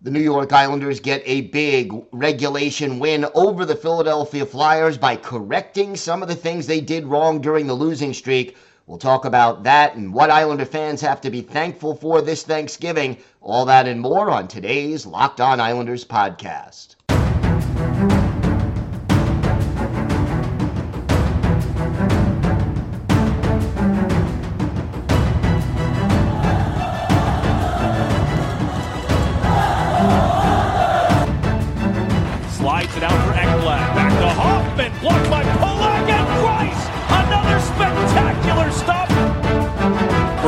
The New York Islanders get a big regulation win over the Philadelphia Flyers by correcting some of the things they did wrong during the losing streak. We'll talk about that and what Islander fans have to be thankful for this Thanksgiving. All that and more on today's Locked On Islanders podcast. Blocked by Pelech and Price. Another spectacular stop.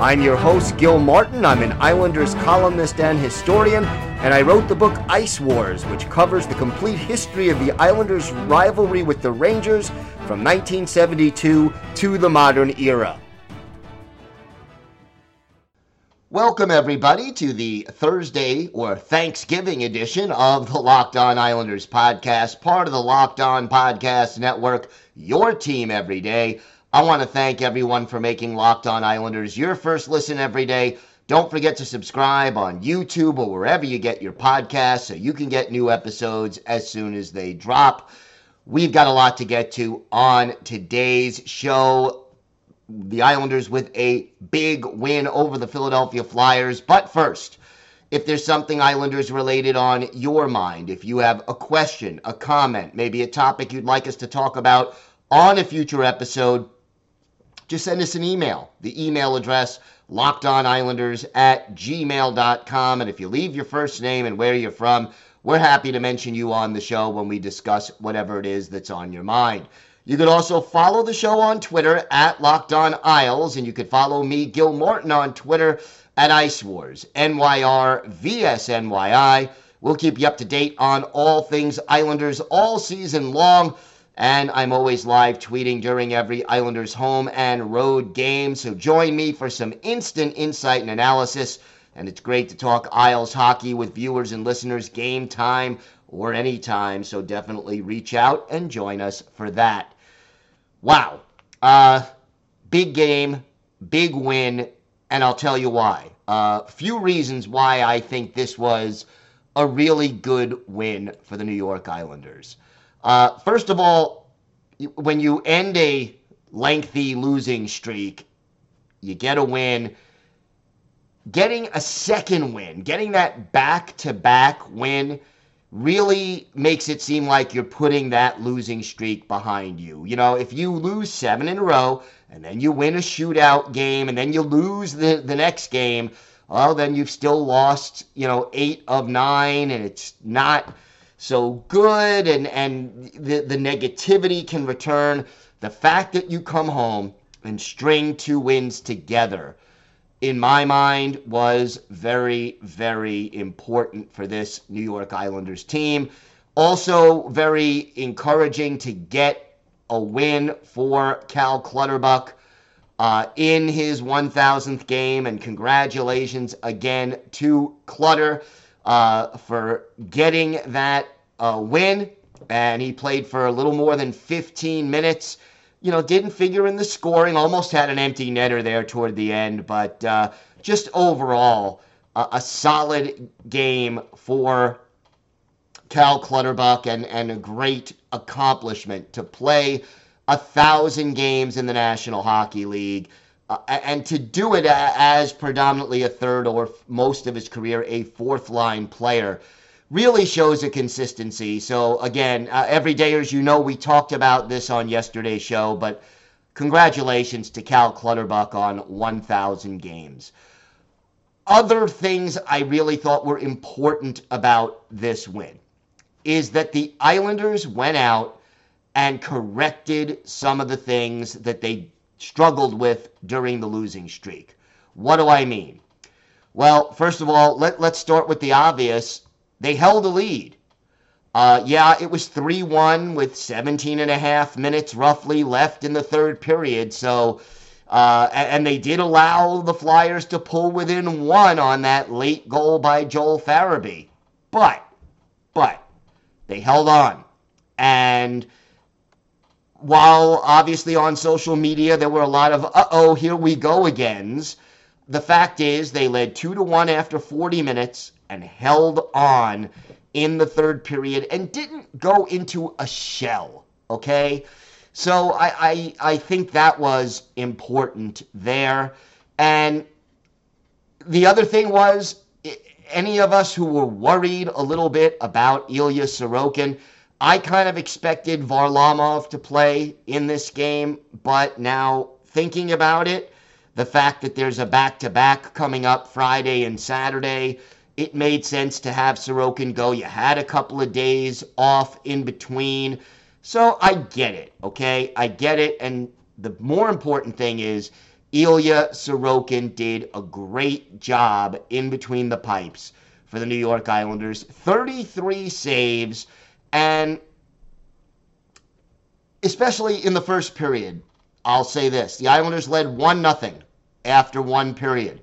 I'm your host, Gil Martin. I'm an Islanders columnist and historian, and I wrote the book Ice Wars, which covers the complete history of the Islanders' rivalry with the Rangers from 1972 to the modern era. Welcome, everybody, to the Thursday or Thanksgiving edition of the Locked On Islanders podcast, part of the Locked On Podcast Network, your team every day. I want to thank everyone for making Locked On Islanders your first listen every day. Don't forget to subscribe on YouTube or wherever you get your podcasts so you can get new episodes as soon as they drop. We've got a lot to get to on today's show. The Islanders with a big win over the Philadelphia Flyers. But first, if there's something Islanders related on your mind, if you have a question, a comment, maybe a topic you'd like us to talk about on a future episode, just send us an email. The email address, lockedonislanders@gmail.com. And if you leave your first name and where you're from, we're happy to mention you on the show when we discuss whatever it is that's on your mind. You can also follow the show on Twitter at Locked On Isles, and you can follow me, Gil Martin, on Twitter at Ice Wars, IceWarsNYRVSNYI. We'll keep you up to date on all things Islanders all season long. And I'm always live tweeting during every Islanders home and road game. So join me for some instant insight and analysis. And it's great to talk Isles hockey with viewers and listeners game time or any time. So definitely reach out and join us for that. Wow. Big game, big win, and I'll tell you why. Few reasons why I think this was a really good win for the New York Islanders. First of all, when you end a lengthy losing streak, you get a win. Getting a second win, getting that back-to-back win really makes it seem like you're putting that losing streak behind you. You know, if you lose seven in a row and then you win a shootout game and then you lose the next game, well, then you've still lost, you know, 8 of 9 and it's not so good, and the negativity can return. The fact that you come home and string 2 wins together, in my mind, was very, very important for this New York Islanders team. Also very encouraging to get a win for Cal Clutterbuck in his 1,000th game, and congratulations again to Clutter for getting that win. And he played for a little more than 15 minutes. You know, didn't figure in the scoring. Almost had an empty netter there toward the end. But just overall, a solid game for Cal Clutterbuck, and a great accomplishment to play 1,000 games in the National Hockey League. And to do it as predominantly a third or most of his career, a fourth-line player, really shows a consistency. So, again, everydayers, you know we talked about this on yesterday's show, but congratulations to Cal Clutterbuck on 1,000 games. Other things I really thought were important about this win is that the Islanders went out and corrected some of the things that they struggled with during the losing streak. What do I mean? Well, first of all, let's start with the obvious. They held a lead. It was 3-1 with 17 and a half minutes roughly left in the third period. So And they did allow the Flyers to pull within one on that late goal by Joel Farabee. But they held on. And while obviously on social media there were a lot of, uh-oh, here we go agains, the fact is they led 2-1 after 40 minutes and held on in the third period and didn't go into a shell, okay? So I think that was important there. And the other thing was, any of us who were worried a little bit about Ilya Sorokin, I kind of expected Varlamov to play in this game, but now thinking about it, the fact that there's a back-to-back coming up Friday and Saturday, it made sense to have Sorokin go. You had a couple of days off in between. So I get it, okay? I get it, and the more important thing is Ilya Sorokin did a great job in between the pipes for the New York Islanders. 33 saves, and especially in the first period, I'll say this. The Islanders led 1-0 after one period.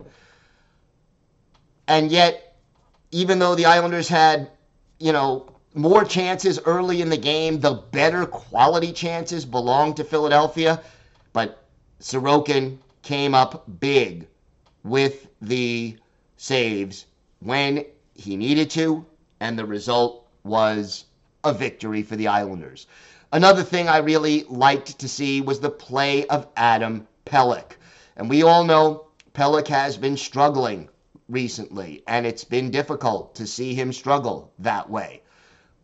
And yet, even though the Islanders had, more chances early in the game, the better quality chances belonged to Philadelphia, but Sorokin came up big with the saves when he needed to, and the result was a victory for the Islanders. Another thing I really liked to see was the play of Adam Pelech. And we all know Pelech has been struggling recently, and it's been difficult to see him struggle that way.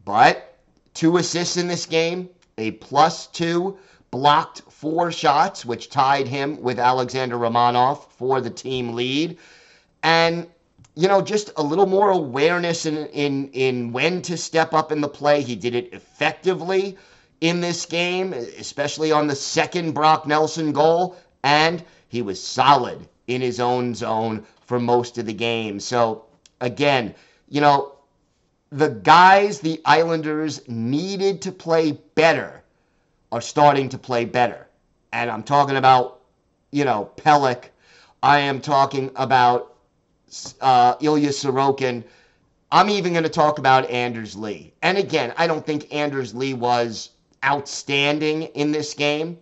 But 2 assists in this game, a +2, blocked 4 shots, which tied him with Alexander Romanov for the team lead. And, just a little more awareness in when to step up in the play. He did it effectively in this game, especially on the second Brock Nelson goal. And he was solid in his own zone for most of the game. So, again, the guys the Islanders needed to play better are starting to play better. And I'm talking about, Pelech. I am talking about Ilya Sorokin. I'm even going to talk about Anders Lee. And again, I don't think Anders Lee was outstanding in this game,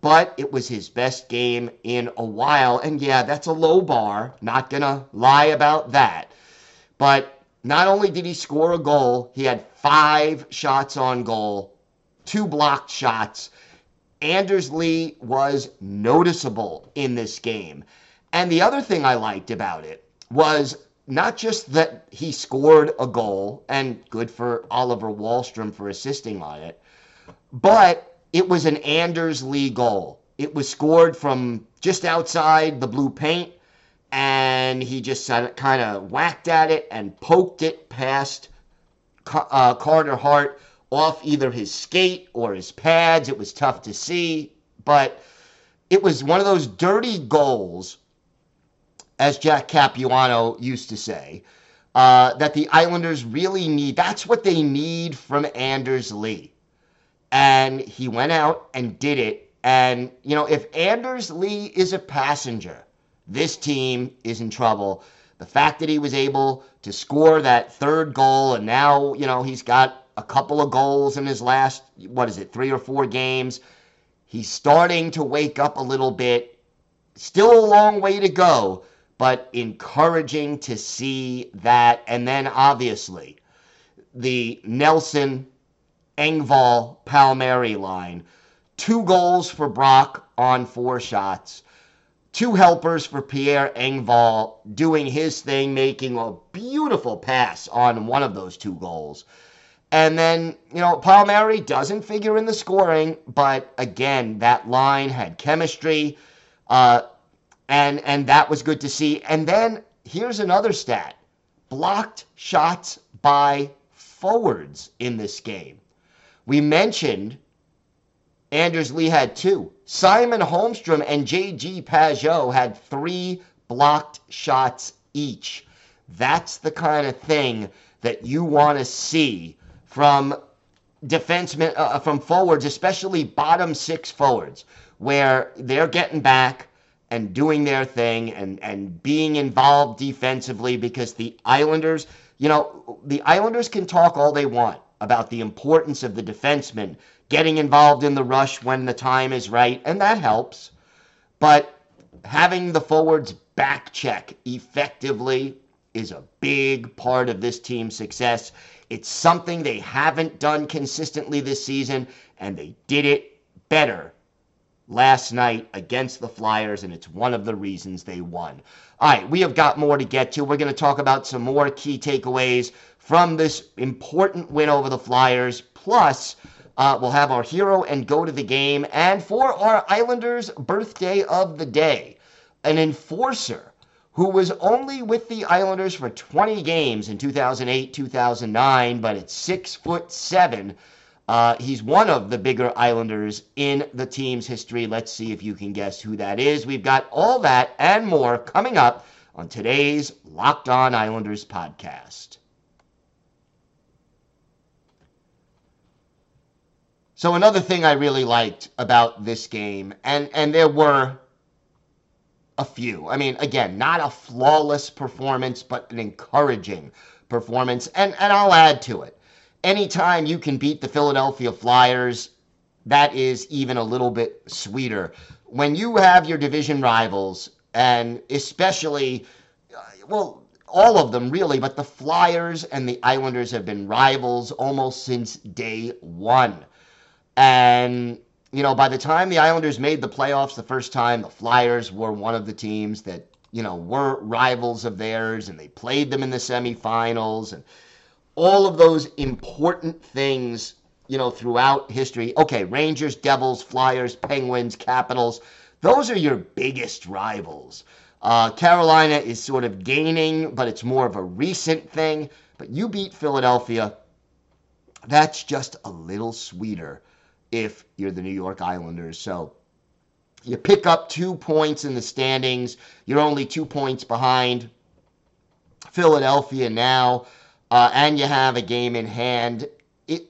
but it was his best game in a while. And yeah, that's a low bar. Not going to lie about that. But not only did he score a goal, he had 5 shots on goal, 2 blocked shots. Anders Lee was noticeable in this game. And the other thing I liked about it was not just that he scored a goal, and good for Oliver Wahlström for assisting on it, but it was an Anders Lee goal. It was scored from just outside the blue paint, and he just kind of whacked at it and poked it past Carter Hart off either his skate or his pads. It was tough to see, but it was one of those dirty goals, as Jack Capuano used to say, that the Islanders really need. That's what they need from Anders Lee. And he went out and did it. And, if Anders Lee is a passenger, this team is in trouble. The fact that he was able to score that third goal, and now, he's got a couple of goals in his last, 3 or 4 games. He's starting to wake up a little bit. Still a long way to go, but encouraging to see that. And then, obviously, the Nelson, Engvall, Palmieri line. 2 goals for Brock on 4 shots. 2 helpers for Pierre-Engvall doing his thing, making a beautiful pass on one of those 2 goals. And then, Palmieri doesn't figure in the scoring, but again, that line had chemistry, and that was good to see. And then, here's another stat. Blocked shots by forwards in this game. We mentioned Anders Lee had 2. Simon Holmstrom and J.G. Pageau had 3 blocked shots each. That's the kind of thing that you want to see from defensemen, from forwards, especially bottom 6 forwards, where they're getting back, and doing their thing and being involved defensively, because the Islanders, you know, the Islanders can talk all they want about the importance of the defenseman getting involved in the rush when the time is right, and that helps. But having the forwards back check effectively is a big part of this team's success. It's something they haven't done consistently this season, and they did it better last night against the Flyers, and it's one of the reasons they won. All right, we have got more to get to. We're going to talk about some more key takeaways from this important win over the Flyers. Plus, we'll have our hero and go to the game. And for our Islanders' birthday of the day, an enforcer who was only with the Islanders for 20 games in 2008, 2009, but at 6'7", he's one of the bigger Islanders in the team's history. Let's see if you can guess who that is. We've got all that and more coming up on today's Locked On Islanders podcast. So another thing I really liked about this game, and there were a few. I mean, again, not a flawless performance, but an encouraging performance, and I'll add to it. Anytime you can beat the Philadelphia Flyers, that is even a little bit sweeter. When you have your division rivals, and especially, well, all of them really, but the Flyers and the Islanders have been rivals almost since day one. And, you know, by the time the Islanders made the playoffs the first time, the Flyers were one of the teams that, you know, were rivals of theirs, and they played them in the semifinals, and all of those important things, you know, throughout history. Okay, Rangers, Devils, Flyers, Penguins, Capitals. Those are your biggest rivals. Carolina is sort of gaining, but it's more of a recent thing. But you beat Philadelphia. That's just a little sweeter if you're the New York Islanders. So you pick up 2 points in the standings. You're only 2 points behind Philadelphia now. And you have a game in hand. It's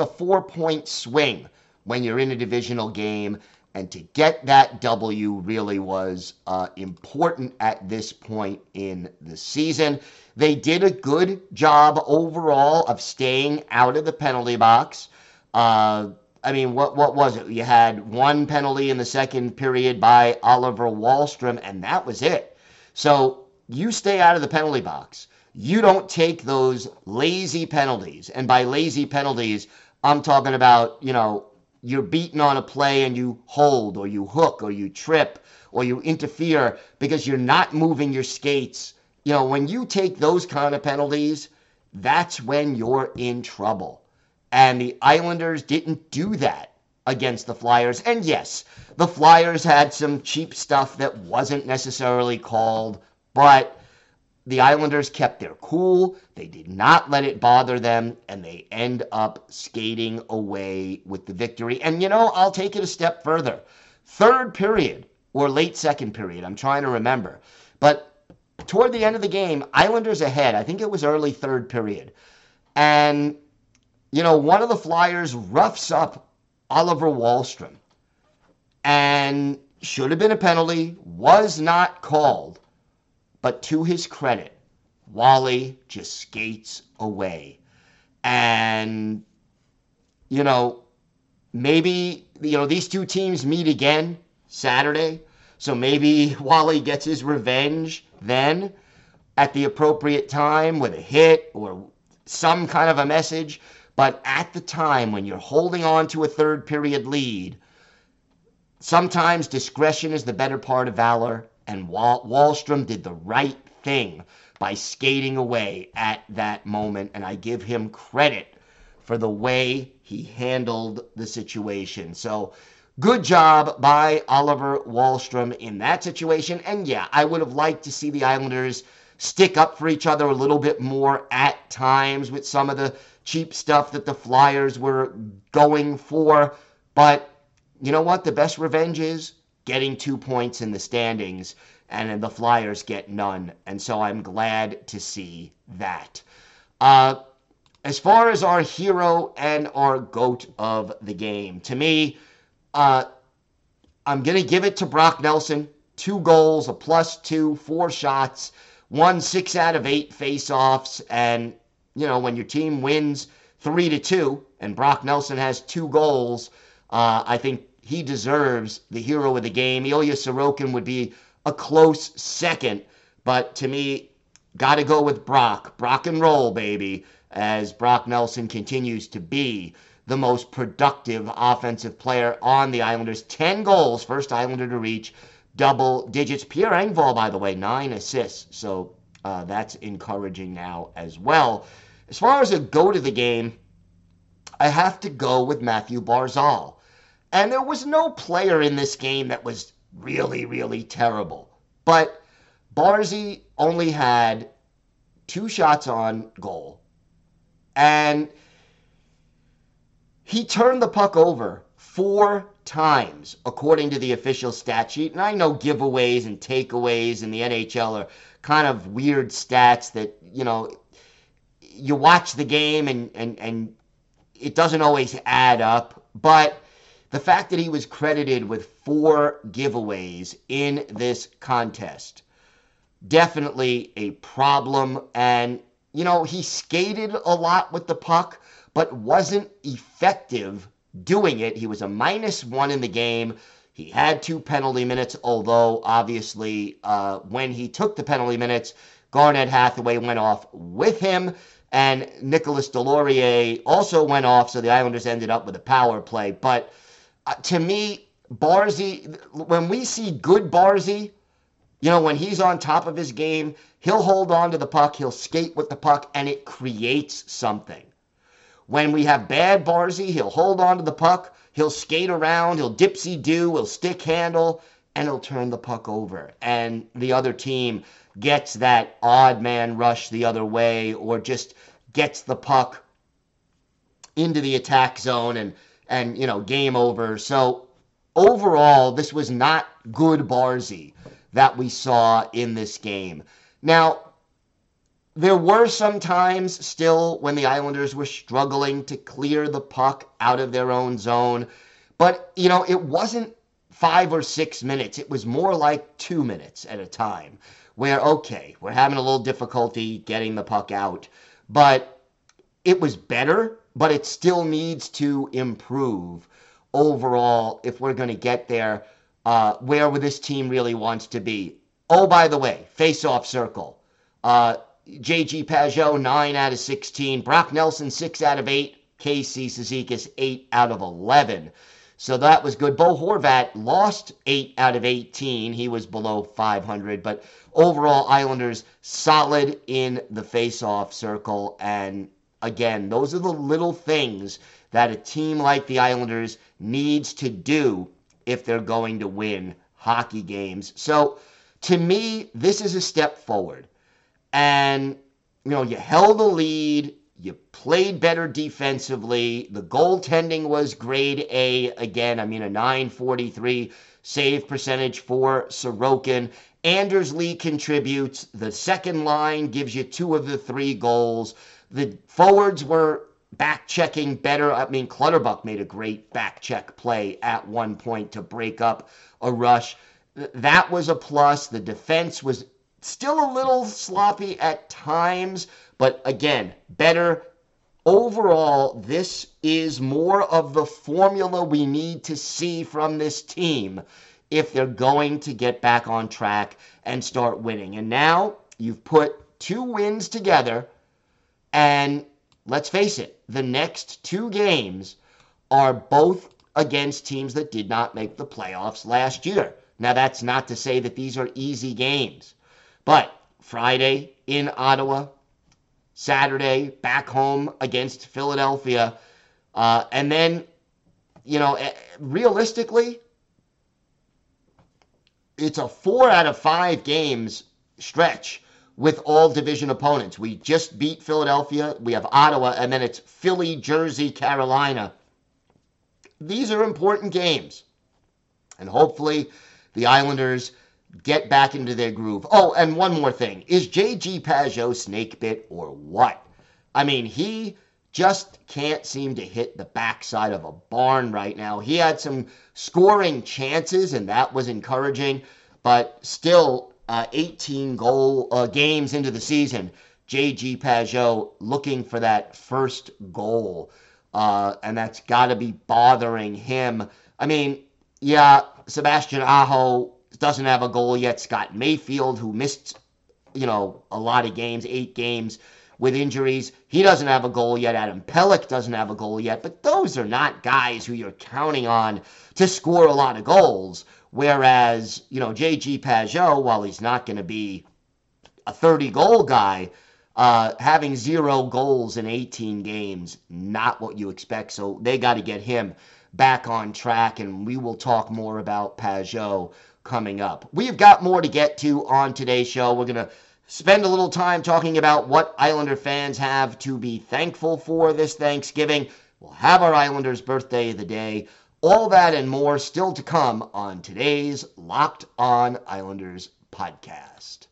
a 4-point swing when you're in a divisional game, and to get that W really was important at this point in the season. They did a good job overall of staying out of the penalty box. I mean, what was it? You had one penalty in the second period by Oliver Wahlström, and that was it. So you stay out of the penalty box. You don't take those lazy penalties. And by lazy penalties, I'm talking about, you know, you're beaten on a play and you hold or you hook or you trip or you interfere because you're not moving your skates. You know, when you take those kind of penalties, that's when you're in trouble. And the Islanders didn't do that against the Flyers. And yes, the Flyers had some cheap stuff that wasn't necessarily called, but the Islanders kept their cool. They did not let it bother them, and they end up skating away with the victory. And, you know, I'll take it a step further. Third period or late second period, I'm trying to remember. But toward the end of the game, Islanders ahead. I think it was early third period. And, you know, one of the Flyers roughs up Oliver Wahlström. And should have been a penalty, was not called. But to his credit, Wally just skates away. And, you know, maybe, you know, these two teams meet again Saturday. So maybe Wally gets his revenge then at the appropriate time with a hit or some kind of a message. But at the time when you're holding on to a third period lead, sometimes discretion is the better part of valor. And Wahlström did the right thing by skating away at that moment. And I give him credit for the way he handled the situation. So good job by Oliver Wahlström in that situation. And yeah, I would have liked to see the Islanders stick up for each other a little bit more at times with some of the cheap stuff that the Flyers were going for. But you know what? The best revenge is getting 2 points in the standings, and the Flyers get none. And so I'm glad to see that. As far as our hero and our GOAT of the game, to me, I'm going to give it to Brock Nelson 2 goals, a +2, 4 shots, won 6 out of 8 faceoffs. And, you know, when your team wins 3-2 and Brock Nelson has 2 goals, I think he deserves the hero of the game. Ilya Sorokin would be a close second, but to me, got to go with Brock. Brock and roll, baby, as Brock Nelson continues to be the most productive offensive player on the Islanders. 10 goals, first Islander to reach double digits. Pierre-Engvall, by the way, 9 assists. So that's encouraging now as well. As far as a go to the game, I have to go with Matthew Barzal. And there was no player in this game that was really, really terrible. But Barzy only had 2 shots on goal. And he turned the puck over 4 times, according to the official stat sheet. And I know giveaways and takeaways in the NHL are kind of weird stats that, you know, you watch the game and it doesn't always add up. But the fact that he was credited with 4 giveaways in this contest, definitely a problem. And, you know, he skated a lot with the puck, but wasn't effective doing it. He was a -1 in the game. He had 2 penalty minutes, although obviously when he took the penalty minutes, Garnett Hathaway went off with him, and Nicolas Delorie also went off, so the Islanders ended up with a power play. But to me, Barzy, when we see good Barzy, you know, when he's on top of his game, he'll hold on to the puck, he'll skate with the puck, and it creates something. When we have bad Barzy, he'll hold on to the puck, he'll skate around, he'll dipsy-do, he'll stick handle, and he'll turn the puck over. And the other team gets that odd man rush the other way, or just gets the puck into the attack zone and you know, game over. So overall, this was not good Barzy that we saw in this game. Now, there were some times still when the Islanders were struggling to clear the puck out of their own zone. But, you know, it wasn't 5 or 6 minutes. It was more like 2 minutes at a time where, okay, we're having a little difficulty getting the puck out. But it was better, but it still needs to improve overall if we're going to get there. Where this team really wants to be. Oh, by the way, face-off circle. J.G. Pageau, 9 out of 16. Brock Nelson, 6 out of 8. Casey Cizikas, 8 out of 11. So that was good. Bo Horvat lost 8 out of 18. He was below 500. But overall, Islanders solid in the face-off circle. And again, those are the little things that a team like the Islanders needs to do if they're going to win hockey games. So to me, this is a step forward. And, you know, you held the lead. You played better defensively. The goaltending was grade A again. I mean, a .943 save percentage for Sorokin. Anders Lee contributes. The second line gives you 2 of the 3 goals. The forwards were back-checking better. I mean, Clutterbuck made a great back-check play at one point to break up a rush. That was a plus. The defense was still a little sloppy at times, but again, better. Overall, this is more of the formula we need to see from this team if they're going to get back on track and start winning. And now you've put 2 wins together, and let's face it, the next 2 games are both against teams that did not make the playoffs last year. Now, that's not to say that these are easy games, but Friday in Ottawa, Saturday back home against Philadelphia, and then, you know, realistically, it's a 4 out of 5 games stretch with all division opponents. We just beat Philadelphia. We have Ottawa, and then it's Philly, Jersey, Carolina. These are important games. And hopefully the Islanders get back into their groove. Oh, and one more thing. Is J.G. Pageau snake bit or what? I mean, he just can't seem to hit the backside of a barn right now. He had some scoring chances, and that was encouraging. but still 18-goal games into the season, J.G. Pageau looking for that first goal, and that's got to be bothering him. I mean, yeah, Sebastian Aho doesn't have a goal yet. Scott Mayfield, who missed, a lot of games, 8 games with injuries, he doesn't have a goal yet. Adam Pelech doesn't have a goal yet. But those are not guys who you're counting on to score a lot of goals. Whereas, J.G. Pageau, while he's not going to be a 30-goal guy, having 0 goals in 18 games, not what you expect. So they got to get him back on track, and we will talk more about Pageau coming up. We've got more to get to on today's show. We're going to spend a little time talking about what Islander fans have to be thankful for this Thanksgiving. We'll have our Islanders birthday of the day. All that and more still to come on today's Locked On Islanders podcast.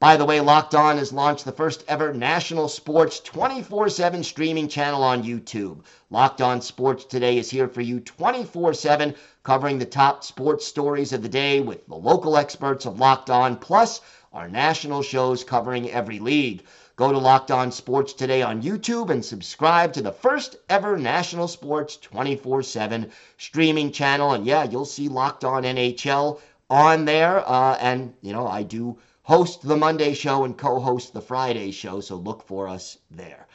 By the way, Locked On has launched the first ever national sports 24/7 streaming channel on YouTube. Locked On Sports Today is here for you 24/7, covering the top sports stories of the day with the local experts of Locked On, plus our national shows covering every league. Go to Locked On Sports Today on YouTube and subscribe to the first ever national sports 24/7 streaming channel. And yeah, you'll see Locked On NHL on there. And, I do host the Monday show and co-host the Friday show, so look for us there.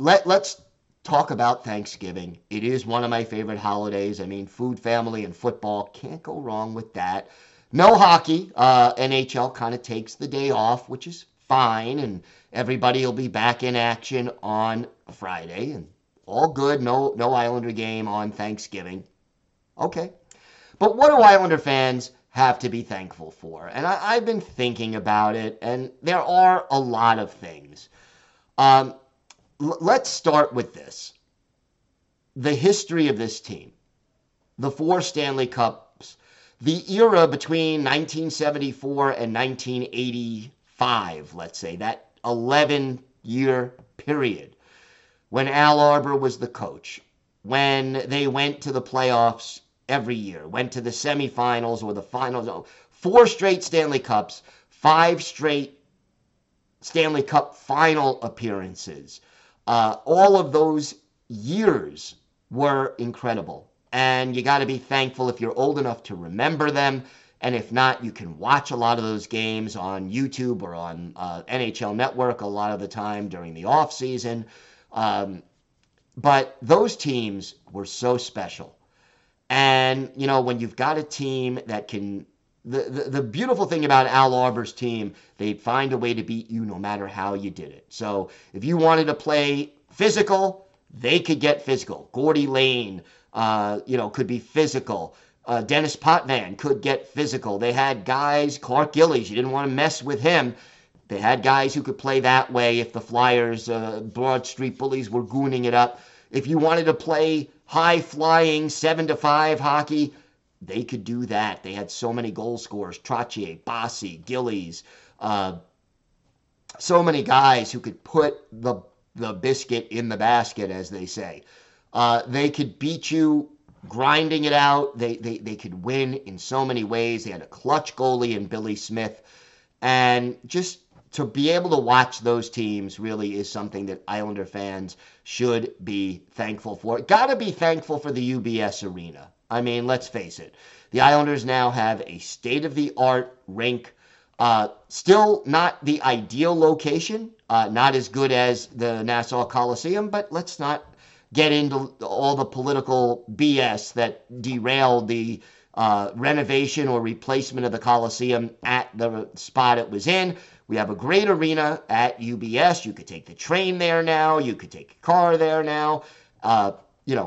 Let's talk about Thanksgiving. It is one of my favorite holidays. I mean, food, family, and football. Can't go wrong with that. No hockey. NHL kind of takes the day off, which is fine, and everybody will be back in action on Friday, and all good. No Islander game on Thanksgiving. Okay. But what do Islander fans have to be thankful for? And I've been thinking about it, and there are a lot of things. Let's start with this. The history of this team, the 4 Stanley Cups, the era between 1974 and 1985, let's say, that 11-year period when Al Arbour was the coach, when they went to the playoffs every year, went to the semifinals or the finals, 4 straight Stanley Cups, 5 straight Stanley Cup final appearances. All of those years were incredible. And you got to be thankful if you're old enough to remember them. And if not, you can watch a lot of those games on YouTube or on NHL Network a lot of the time during the offseason. But those teams were so special. And, when you've got a team that can, the beautiful thing about Al Arbour's team, they'd find a way to beat you no matter how you did it. So if you wanted to play physical, they could get physical. Gordie Lane, could be physical. Dennis Potvin could get physical. They had guys, Clark Gillies, you didn't want to mess with him. They had guys who could play that way if the Flyers, Broad Street Bullies were gooning it up. If you wanted to play high-flying 7-to-5 hockey, they could do that. They had so many goal scorers, Trottier, Bossy, Gillies, so many guys who could put the biscuit in the basket, as they say. They could beat you grinding it out. They could win in so many ways. They had a clutch goalie in Billy Smith. And just to be able to watch those teams really is something that Islander fans should be thankful for. Got to be thankful for the UBS Arena. I mean, let's face it. The Islanders now have a state-of-the-art rink. Still not the ideal location. Not as good as the Nassau Coliseum, but let's not get into all the political BS that derailed the renovation or replacement of the Coliseum at the spot it was in. We have a great arena at UBS. You could take the train there now. You could take a car there now.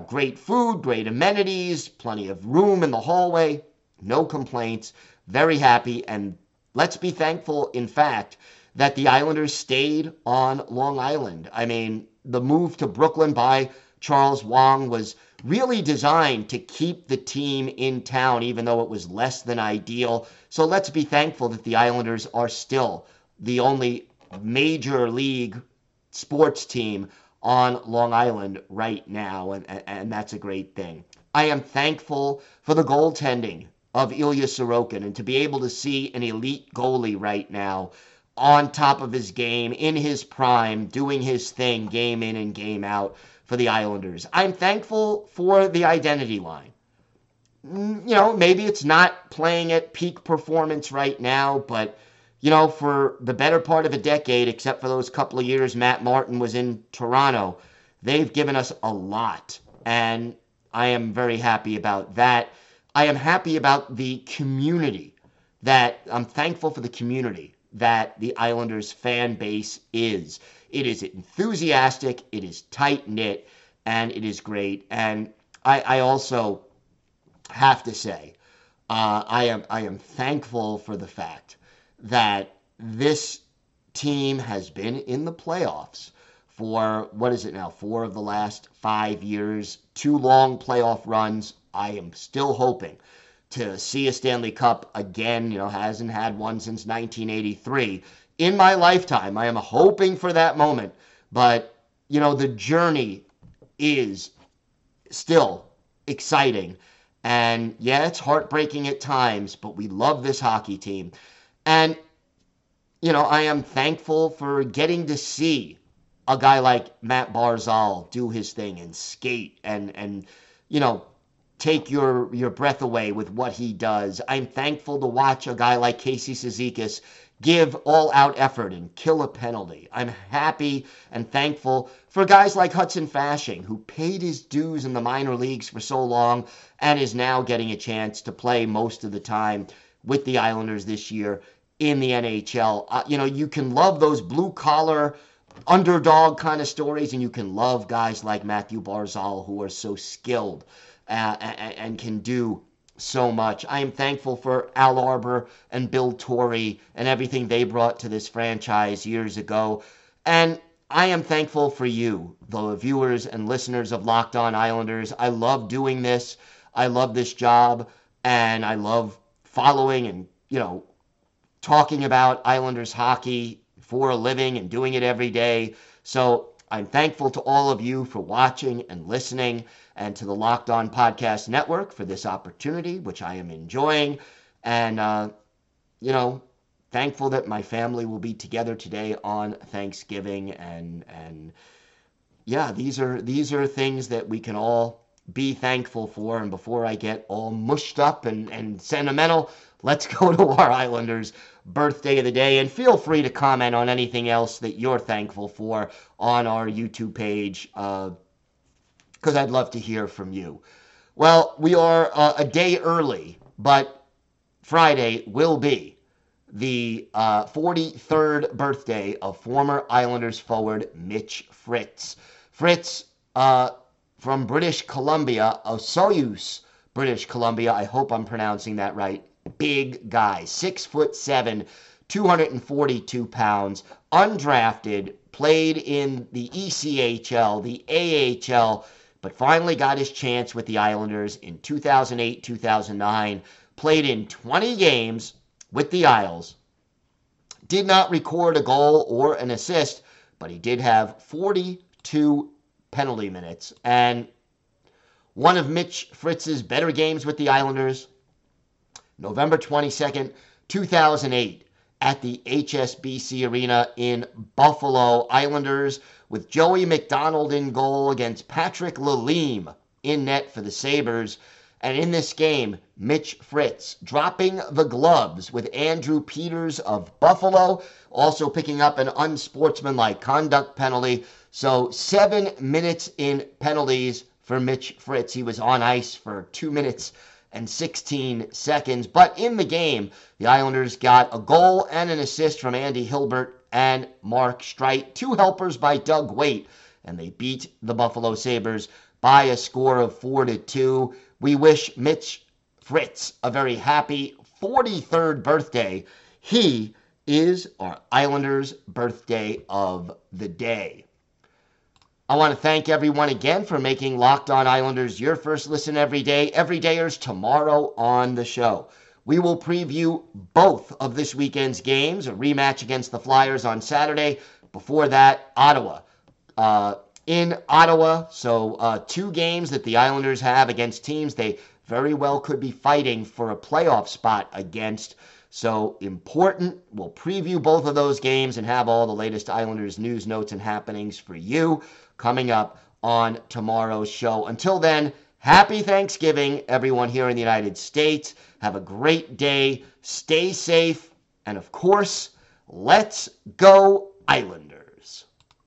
Great food, great amenities, plenty of room in the hallway. No complaints. Very happy. And let's be thankful, in fact, that the Islanders stayed on Long Island. I mean, the move to Brooklyn by Charles Wong was really designed to keep the team in town, even though it was less than ideal. So let's be thankful that the Islanders are still the only major league sports team on Long Island right now, and that's a great thing. I am thankful for the goaltending of Ilya Sorokin and to be able to see an elite goalie right now on top of his game, in his prime, doing his thing game in and game out for the Islanders. I'm thankful for the identity line. You know, maybe it's not playing at peak performance right now, but, you know, for the better part of a decade, except for those couple of years Matt Martin was in Toronto, they've given us a lot, and I am very happy about that. I am happy about the community that, I'm thankful for the community that the Islanders fan base is. It is enthusiastic, it is tight-knit, and it is great. And I also have to say, I am thankful for the fact that this team has been in the playoffs for, what is it now, 4 of the last 5 years, 2 long playoff runs. I am still hoping to see a Stanley Cup again, you know, hasn't had one since 1983. In my lifetime, I am hoping for that moment, but, you know, the journey is still exciting. And yeah, it's heartbreaking at times, but we love this hockey team. And, you know, I am thankful for getting to see a guy like Matt Barzal do his thing and skate and you know, take your breath away with what he does. I'm thankful to watch a guy like Casey Cizikas give all-out effort and kill a penalty. I'm happy and thankful for guys like Hudson Fasching, who paid his dues in the minor leagues for so long and is now getting a chance to play most of the time with the Islanders this year in the NHL. You know, you can love those blue-collar, underdog kind of stories, and you can love guys like Matthew Barzal, who are so skilled and can do so much. I am thankful for Al Arbour and Bill Torrey and everything they brought to this franchise years ago. And I am thankful for you, the viewers and listeners of Locked On Islanders. I love doing this. I love this job, and I love following and, you know, talking about Islanders hockey for a living and doing it every day. So I'm thankful to all of you for watching and listening, and to the Locked On Podcast Network for this opportunity, which I am enjoying. And, you know, thankful that my family will be together today on Thanksgiving. And yeah, these are things that we can all be thankful for. And before I get all mushed up and sentimental, let's go to our Islanders birthday of the day, and feel free to comment on anything else that you're thankful for on our YouTube page, because I'd love to hear from you. Well, we are a day early, but Friday will be the 43rd birthday of former Islanders forward Mitch Fritz. Fritz, from British Columbia, of Soyuz, British Columbia. I hope I'm pronouncing that right. Big guy, 6'7", 242 pounds, undrafted, played in the ECHL, the AHL, but finally got his chance with the Islanders in 2008-2009, played in 20 games with the Isles, did not record a goal or an assist, but he did have 42 penalty minutes. And one of Mitch Fritz's better games with the Islanders, November 22nd, 2008, at the HSBC Arena in Buffalo. Islanders with Joey McDonald in goal against Patrick Lalime in net for the Sabres. And in this game, Mitch Fritz dropping the gloves with Andrew Peters of Buffalo, also picking up an unsportsmanlike conduct penalty. So 7 minutes in penalties for Mitch Fritz. He was on ice for 2 minutes and 16 seconds. But in the game, the Islanders got a goal and an assist from Andy Hilbert and Mark Streit, 2 helpers by Doug Weight, and they beat the Buffalo Sabres by a score of 4-2. We wish Mitch Fritz a very happy 43rd birthday. He is our Islanders' birthday of the day. I want to thank everyone again for making Locked On Islanders your first listen every day. Every dayers tomorrow on the show, we will preview both of this weekend's games, a rematch against the Flyers on Saturday. Before that, Ottawa in Ottawa. So 2 games that the Islanders have against teams they very well could be fighting for a playoff spot against. So important. We'll preview both of those games and have all the latest Islanders news, notes, and happenings for you coming up on tomorrow's show. Until then, happy Thanksgiving, everyone here in the United States. Have a great day. Stay safe. And, of course, let's go Islanders.